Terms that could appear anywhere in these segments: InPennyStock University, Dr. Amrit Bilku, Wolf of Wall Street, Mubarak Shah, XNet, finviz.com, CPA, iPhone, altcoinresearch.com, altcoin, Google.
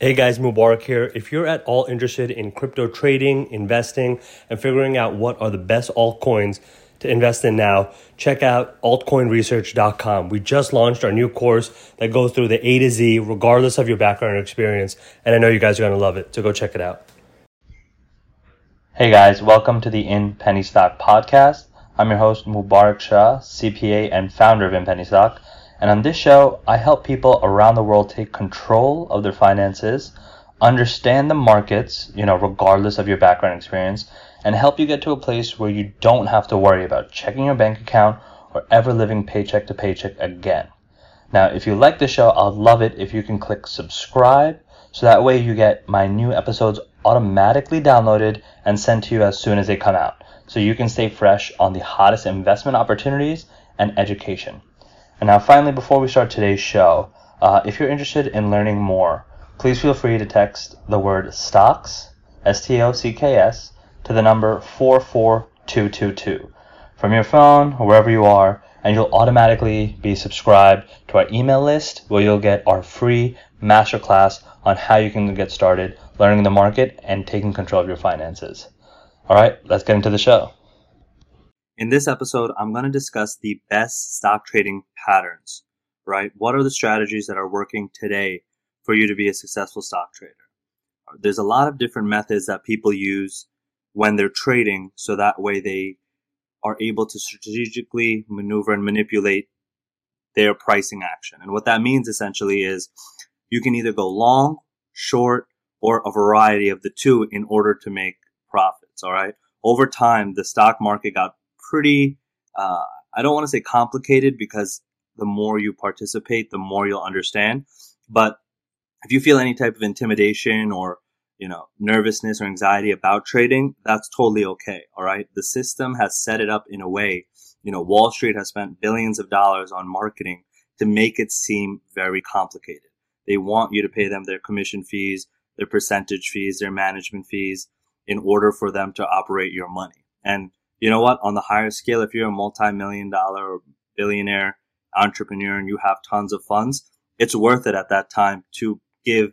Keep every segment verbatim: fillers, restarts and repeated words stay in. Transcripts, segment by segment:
Hey guys, Mubarak here. If you're at all interested in crypto trading, investing, and figuring out what are the best altcoins to invest in now, check out altcoin research dot com. We just launched our new course that goes through the A to Z, regardless of your background or experience. And I know you guys are going to love it, so go check it out. Hey guys, welcome to the InPennyStock podcast. I'm your host, Mubarak Shah, C P A and founder of InPennyStock. And on this show, I help people around the world take control of their finances, understand the markets, you know, regardless of your background experience, and help you get to a place where you don't have to worry about checking your bank account or ever living paycheck to paycheck again. Now, if you like the show, I'd love it if you can click subscribe, so that way you get my new episodes automatically downloaded and sent to you as soon as they come out, so you can stay fresh on the hottest investment opportunities and education. And now finally, before we start today's show, uh, if you're interested in learning more, please feel free to text the word STOCKS, S T O C K S, to the number four four two two two from your phone, wherever you are, and you'll automatically be subscribed to our email list where you'll get our free masterclass on how you can get started learning the market and taking control of your finances. All right, let's get into the show. In this episode, I'm going to discuss the best stock trading patterns, right? What are the strategies that are working today for you to be a successful stock trader? There's a lot of different methods that people use when they're trading, so that way they are able to strategically maneuver and manipulate their pricing action. And what that means essentially is you can either go long, short, or a variety of the two in order to make profits, all right? Over time, the stock market got pretty, uh, I don't want to say complicated, because the more you participate, the more you'll understand. But if you feel any type of intimidation or, you know, nervousness or anxiety about trading, that's totally okay. All right. The system has set it up in a way, you know, Wall Street has spent billions of dollars on marketing to make it seem very complicated. They want you to pay them their commission fees, their percentage fees, their management fees in order for them to operate your money. And you know what? On the higher scale, if you're a multi-million dollar or billionaire entrepreneur and you have tons of funds, it's worth it at that time to give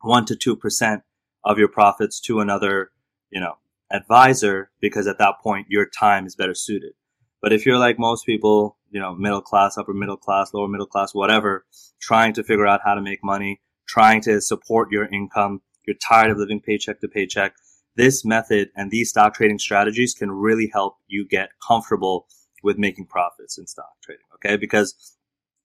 one to two percent of your profits to another, you know, advisor, because at that point your time is better suited. But if you're like most people, you know, middle class, upper middle class, lower middle class, whatever, trying to figure out how to make money, trying to support your income, you're tired of living paycheck to paycheck, this method and these stock trading strategies can really help you get comfortable with making profits in stock trading, okay? Because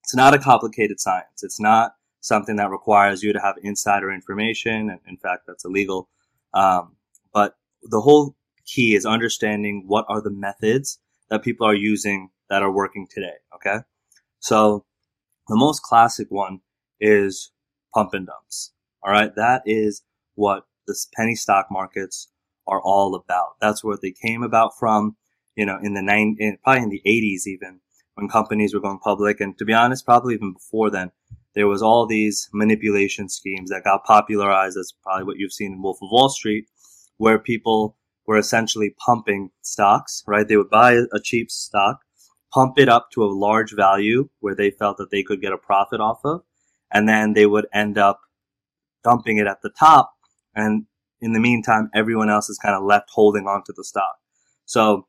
it's not a complicated science. It's not something that requires you to have insider information. And in fact, that's illegal. Um, but the whole key is understanding what are the methods that people are using that are working today, okay? So the most classic one is pump and dumps, all right? That is what the penny stock markets are all about. That's where they came about from, you know, in the nineties, probably in the eighties even, when companies were going public. And to be honest, probably even before then, there was all these manipulation schemes that got popularized. That's probably what you've seen in Wolf of Wall Street, where people were essentially pumping stocks, right? They would buy a cheap stock, pump it up to a large value where they felt that they could get a profit off of, and then they would end up dumping it at the top. And in the meantime, everyone else is kind of left holding onto the stock. So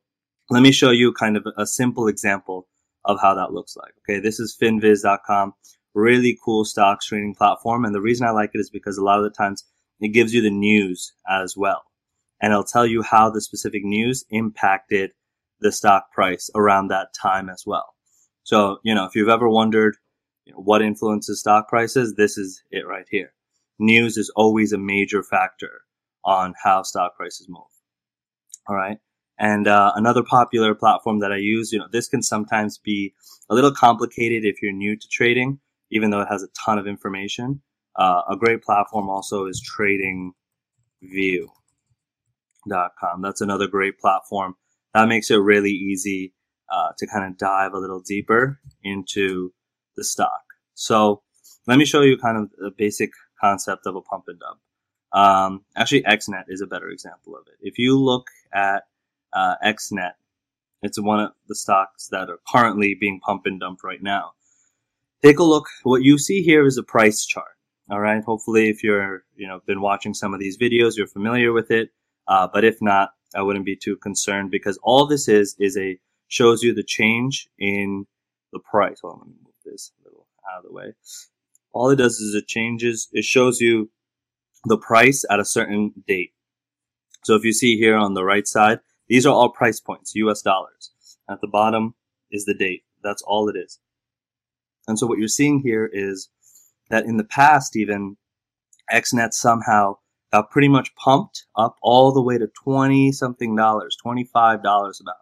let me show you kind of a simple example of how that looks like. Okay, this is fin viz dot com, really cool stock trading platform. And the reason I like it is because a lot of the times it gives you the news as well. And it'll tell you how the specific news impacted the stock price around that time as well. So, you know, if you've ever wondered, you know, what influences stock prices, this is it right here. News is always a major factor on how stock prices move. All right. And uh, another popular platform that I use, you know, this can sometimes be a little complicated if you're new to trading, even though it has a ton of information. Uh, a great platform also is trading view dot com. That's another great platform. That makes it really easy uh, to kind of dive a little deeper into the stock. So let me show you kind of the basic concept of a pump and dump. Um, actually, X net is a better example of it. If you look at uh, X net, it's one of the stocks that are currently being pump and dumped right now. Take a look. What you see here is a price chart. All right. Hopefully, if you're, you know, been watching some of these videos, you're familiar with it. Uh, but if not, I wouldn't be too concerned, because all this is, is a shows you the change in the price. Well, let me move this a little out of the way. All it does is it changes. It shows you the price at a certain date. So if you see here on the right side, these are all price points, U S dollars. At the bottom is the date. That's all it is. And so what you're seeing here is that in the past, even XNet somehow got pretty much pumped up all the way to twenty something dollars, twenty-five dollars about.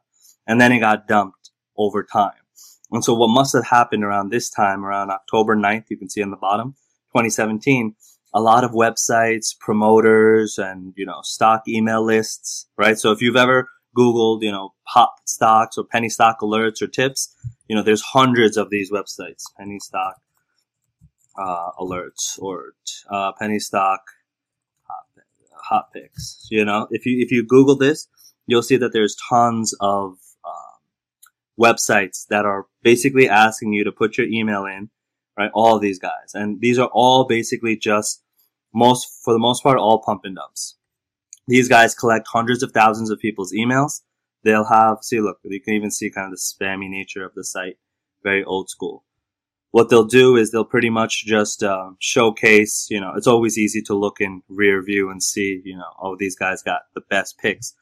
And then it got dumped over time. And so what must have happened around this time, around October ninth, you can see on the bottom, twenty seventeen, a lot of websites, promoters, and, you know, stock email lists, right? So if you've ever Googled, you know, pop stocks or penny stock alerts or tips, you know, there's hundreds of these websites, penny stock uh, alerts or uh, penny stock hot, hot picks. You know, if you, if you Google this, you'll see that there's tons of um, websites that are basically asking you to put your email in, right? All these guys. And these are all basically just most, for the most part, all pump and dumps. These guys collect hundreds of thousands of people's emails. They'll have, see, look, you can even see kind of the spammy nature of the site, very old school. What they'll do is they'll pretty much just uh, showcase, you know, it's always easy to look in rear view and see, you know, oh, these guys got the best picks.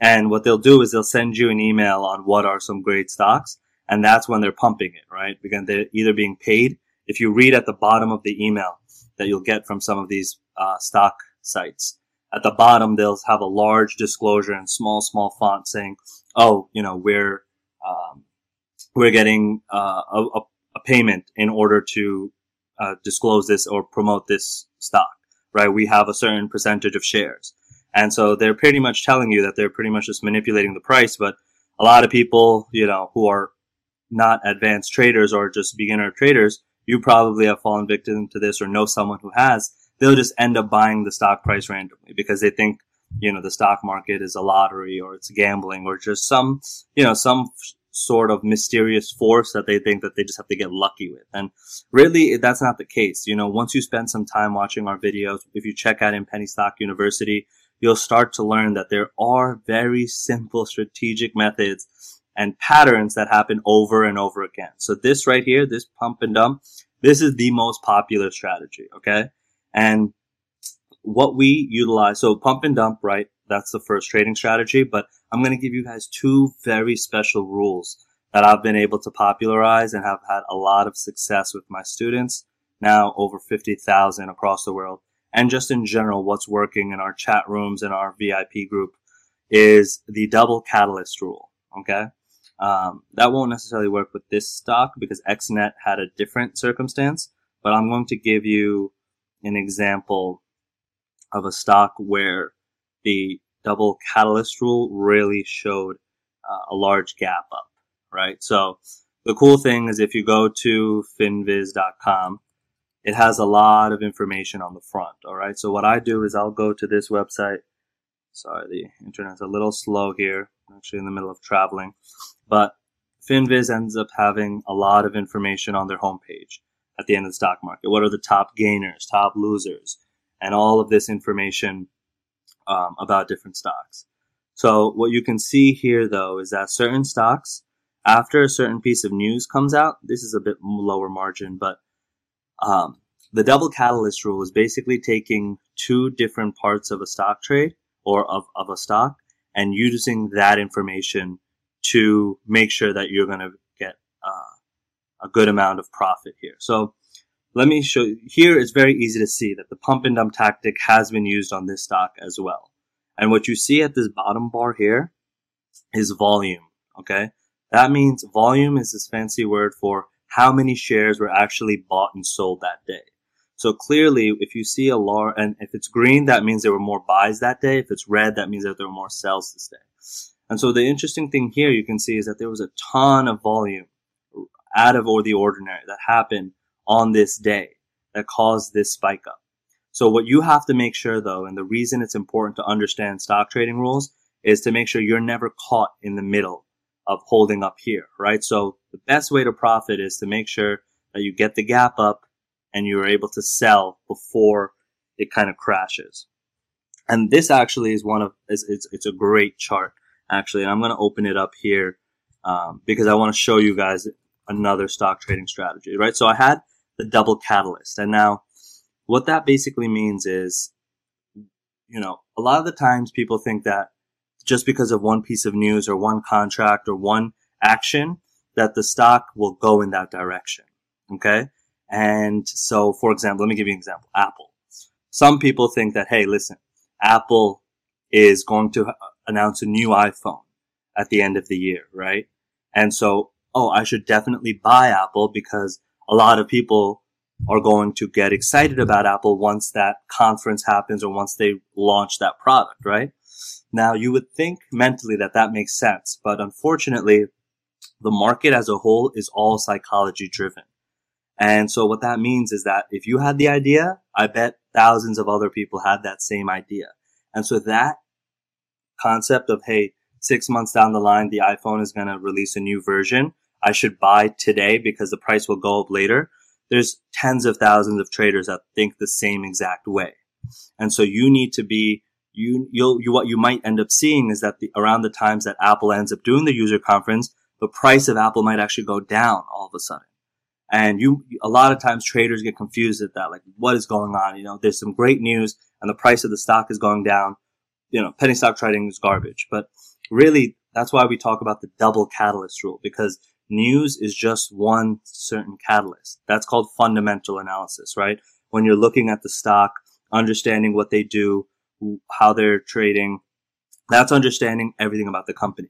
And what they'll do is they'll send you an email on what are some great stocks, and that's when they're pumping it, right? Because they're either being paid. If you read at the bottom of the email that you'll get from some of these uh, stock sites, at the bottom, they'll have a large disclosure in small, small font saying, oh, you know, we're um, we're getting uh, a, a payment in order to uh, disclose this or promote this stock, right? We have a certain percentage of shares. And so they're pretty much telling you that they're pretty much just manipulating the price. But a lot of people, you know, who are not advanced traders or just beginner traders, you probably have fallen victim to this or know someone who has. They'll just end up buying the stock price randomly because they think, you know, the stock market is a lottery or it's gambling or just some, you know, some sort of mysterious force that they think that they just have to get lucky with. And really, that's not the case. You know, once you spend some time watching our videos, if you check out InPennyStock University, you'll start to learn that there are very simple strategic methods and patterns that happen over and over again. So this right here, this pump and dump, this is the most popular strategy, okay? And what we utilize, so pump and dump, right? That's the first trading strategy, but I'm going to give you guys two very special rules that I've been able to popularize and have had a lot of success with my students, now over fifty thousand across the world. And just in general, what's working in our chat rooms and our V I P group is the double catalyst rule, okay? Um, that won't necessarily work with this stock because XNet had a different circumstance, but I'm going to give you an example of a stock where the double catalyst rule really showed uh, a large gap up, right? So the cool thing is if you go to finviz dot com, it has a lot of information on the front, all right? So what I do is I'll go to this website. Sorry, the internet's a little slow here. I'm actually in the middle of traveling. But FinViz ends up having a lot of information on their homepage at the end of the stock market. What are the top gainers, top losers, and all of this information um, about different stocks. So what you can see here, though, is that certain stocks, after a certain piece of news comes out, this is a bit lower margin, but um, the double catalyst rule is basically taking two different parts of a stock trade or of, of a stock and using that information to make sure that you're going to get uh a good amount of profit here. So let me show you. Here it's very easy to see that the pump and dump tactic has been used on this stock as well. And what you see at this bottom bar here is volume, okay? That means volume is this fancy word for how many shares were actually bought and sold that day. So clearly, if you see a large, and if it's green, that means there were more buys that day. If it's red, that means that there were more sells this day. And so the interesting thing here you can see is that there was a ton of volume out of or the ordinary that happened on this day that caused this spike up. So what you have to make sure, though, and the reason it's important to understand stock trading rules is to make sure you're never caught in the middle of holding up here, right? So the best way to profit is to make sure that you get the gap up and you're able to sell before it kind of crashes. And this actually is one of, is, it's, it's a great chart actually. And I'm going to open it up here, um, because I want to show you guys another stock trading strategy, right? So I had the double catalyst. And now what that basically means is, you know, a lot of the times people think that just because of one piece of news or one contract or one action that the stock will go in that direction. Okay. And so, for example, let me give you an example. Apple. Some people think that, hey, listen, Apple is going to announce a new iPhone at the end of the year, right? And so, oh, I should definitely buy Apple because a lot of people are going to get excited about Apple once that conference happens or once they launch that product, right? Now, you would think mentally that that makes sense, but unfortunately, the market as a whole is all psychology driven. And so what that means is that if you had the idea, I bet thousands of other people had that same idea. And so that concept of, hey, six months down the line, the iPhone is going to release a new version. I should buy today because the price will go up later. There's tens of thousands of traders that think the same exact way. And so you need to be, you, you'll, you, what you might end up seeing is that the, around the times that Apple ends up doing the user conference, the price of Apple might actually go down all of a sudden. And you, a lot of times traders get confused at that. Like, what is going on? You know, there's some great news and the price of the stock is going down. You know, penny stock trading is garbage. But really, that's why we talk about the double catalyst rule, because news is just one certain catalyst. That's called fundamental analysis, right? When you're looking at the stock, understanding what they do, how they're trading, that's understanding everything about the company.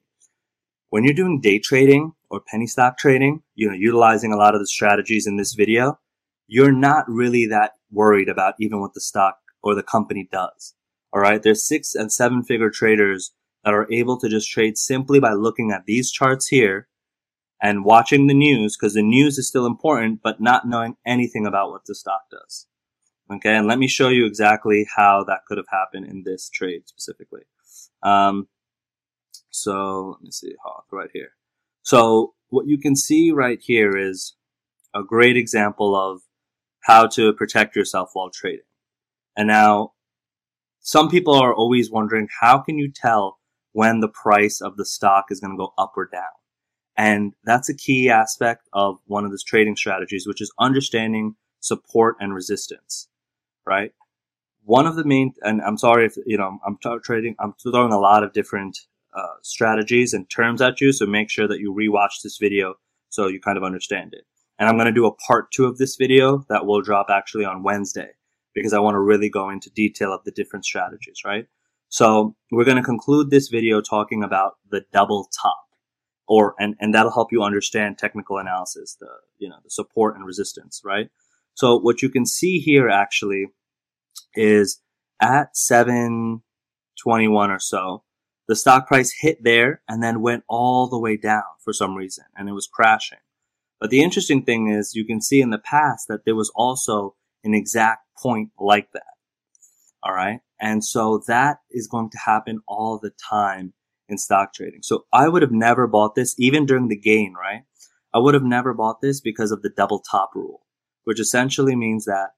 When you're doing day trading or penny stock trading, you know, utilizing a lot of the strategies in this video, you're not really that worried about even what the stock or the company does. All right. There's six and seven figure traders that are able to just trade simply by looking at these charts here and watching the news, because the news is still important, but not knowing anything about what the stock does. Okay. And let me show you exactly how that could have happened in this trade specifically. Um, So let me see, Hawk right here. So what you can see right here is a great example of how to protect yourself while trading. And now some people are always wondering, how can you tell when the price of the stock is going to go up or down? And that's a key aspect of one of these trading strategies, which is understanding support and resistance, right? One of the main, and I'm sorry if, you know, I'm t- trading, I'm throwing a lot of different Uh, strategies and terms at you. So make sure that you rewatch this video so you kind of understand it. And I'm going to do a part two of this video that will drop actually on Wednesday, because I want to really go into detail of the different strategies, right? So we're going to conclude this video talking about the double top, or, and, and that'll help you understand technical analysis, the, you know, the support and resistance, right? So what you can see here actually is at seven twenty-one or so, the stock price hit there and then went all the way down for some reason, and it was crashing. But the interesting thing is you can see in the past that there was also an exact point like that. All right. And so that is going to happen all the time in stock trading. So I would have never bought this even during the gain, right? I would have never bought this because of the double top rule, which essentially means that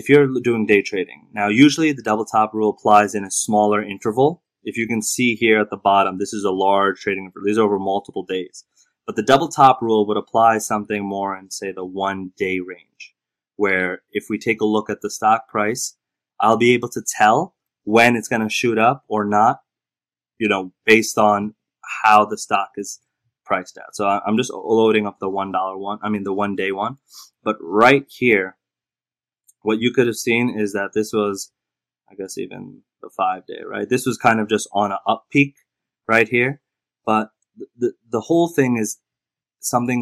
if you're doing day trading, now usually the double top rule applies in a smaller interval. If you can see here at the bottom, this is a large trading, these are over multiple days. But the double top rule would apply something more in, say, the one day range, where if we take a look at the stock price, I'll be able to tell when it's going to shoot up or not, you know, based on how the stock is priced at. So I'm just loading up the one dollar one, I mean, the one day one. But right here, what you could have seen is that this was, I guess, even the five day, right? This was kind of just on an up peak right here. But the, the, the whole thing is something,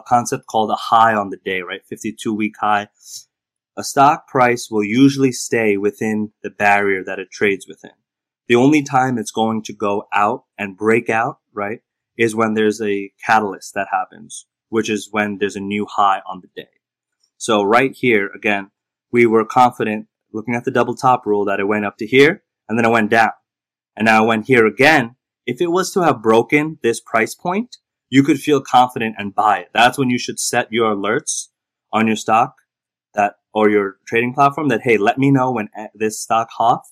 a concept called a high on the day, right? fifty-two week high. A stock price will usually stay within the barrier that it trades within. The only time it's going to go out and break out, right, is when there's a catalyst that happens, which is when there's a new high on the day. So right here, again, we were confident looking at the double top rule that it went up to here and then it went down. And now it went here again. If it was to have broken this price point, you could feel confident and buy it. That's when you should set your alerts on your stock that, or your trading platform, that, hey, let me know when this stock HOF,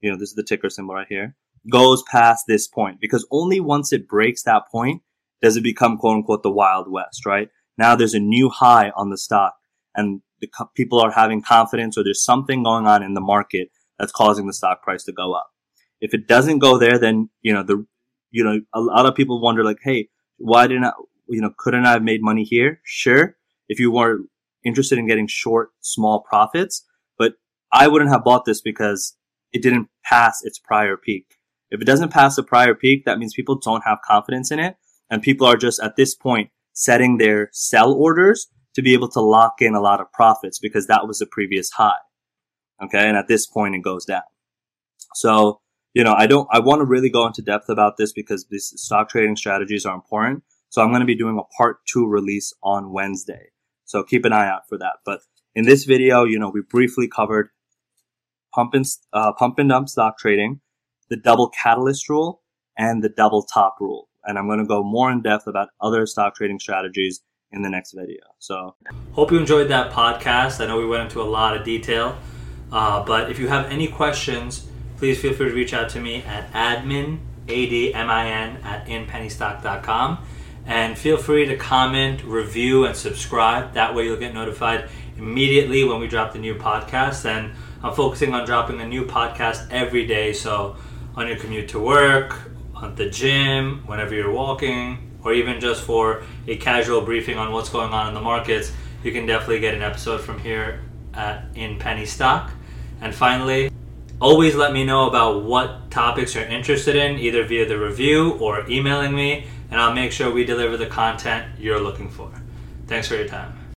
you know, this is the ticker symbol right here, goes past this point, because only once it breaks that point does it become, quote unquote, the Wild West, right? Now there's a new high on the stock and the co- people are having confidence, or there's something going on in the market that's causing the stock price to go up. If it doesn't go there, then, you know, the, you know, a lot of people wonder, like, hey, why didn't I, you know, couldn't I have made money here? Sure, if you were interested in getting short, small profits, but I wouldn't have bought this because it didn't pass its prior peak. If it doesn't pass the prior peak, that means people don't have confidence in it. And people are just at this point setting their sell orders to be able to lock in a lot of profits because that was the previous high. Okay. And at this point, it goes down. So, you know, I don't, I want to really go into depth about this because these stock trading strategies are important. So I'm going to be doing a part two release on Wednesday. So keep an eye out for that. But in this video, you know, we briefly covered pump and, uh, pump and dump stock trading, the double catalyst rule, and the double top rule. And I'm going to go more in depth about other stock trading strategies in the next video. So hope you enjoyed that podcast. I know we went into a lot of detail, uh, but if you have any questions, please feel free to reach out to me at admin, A D M I N, at in penny stock dot com. And feel free to comment, review, and subscribe. That way you'll get notified immediately when we drop the new podcast. And I'm focusing on dropping a new podcast every day. So on your commute to work, at the gym, whenever you're walking, or even just for a casual briefing on what's going on in the markets, you can definitely get an episode from here at In Penny Stock. And finally, always let me know about what topics you're interested in, either via the review or emailing me, and I'll make sure we deliver the content you're looking for. Thanks for your time.